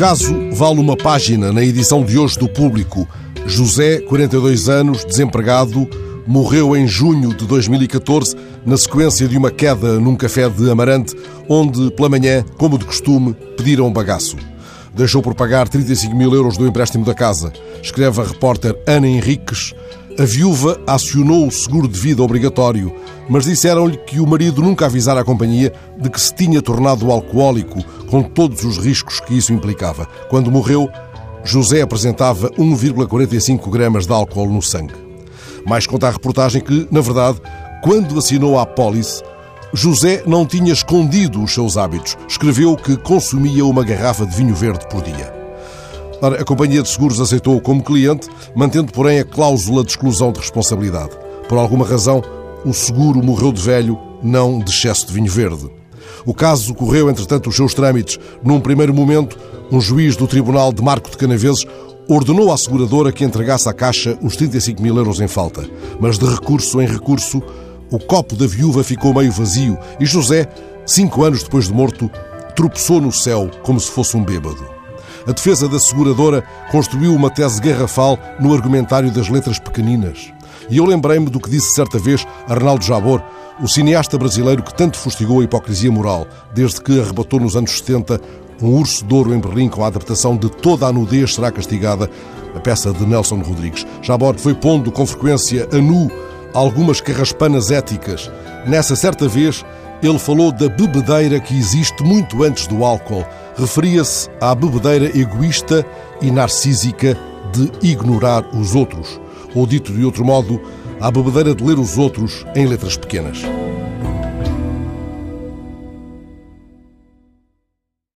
caso vale uma página na edição de hoje do Público. José, 42 anos, desempregado, morreu em junho de 2014 na sequência de uma queda num café de Amarante, onde, pela manhã, como de costume, pediram bagaço. Deixou por pagar 35 mil euros do empréstimo da casa. Escreve a repórter Ana Henriques. A viúva acionou o seguro de vida obrigatório, mas disseram-lhe que o marido nunca avisara a companhia de que se tinha tornado alcoólico, com todos os riscos que isso implicava. Quando morreu, José apresentava 1,45 gramas de álcool no sangue. Mais conta a reportagem que, na verdade, quando assinou a apólice, José não tinha escondido os seus hábitos. Escreveu que consumia uma garrafa de vinho verde por dia. A companhia de seguros aceitou-o como cliente, mantendo, porém, a cláusula de exclusão de responsabilidade. Por alguma razão, o seguro morreu de velho, não de excesso de vinho verde. O caso correu, entretanto, os seus trâmites. Num primeiro momento, um juiz do Tribunal de Marco de Canaveses ordenou à seguradora que entregasse à Caixa os 35 mil euros em falta. Mas, de recurso em recurso, o copo da viúva ficou meio vazio e José, 5 anos depois de morto, tropeçou no céu como se fosse um bêbado. A defesa da seguradora construiu uma tese garrafal no argumentário das letras pequeninas. E eu lembrei-me do que disse certa vez Arnaldo Jabor, o cineasta brasileiro que tanto fustigou a hipocrisia moral, desde que arrebatou nos anos 70 um urso de ouro em Berlim com a adaptação de Toda a Nudez Será Castigada, a peça de Nelson Rodrigues. Jabor foi pondo com frequência a nu algumas carraspanas éticas. Nessa certa vez, ele falou da bebedeira que existe muito antes do álcool. Referia-se à bebedeira egoísta e narcísica de ignorar os outros. Ou, dito de outro modo, à bebedeira de ler os outros em letras pequenas.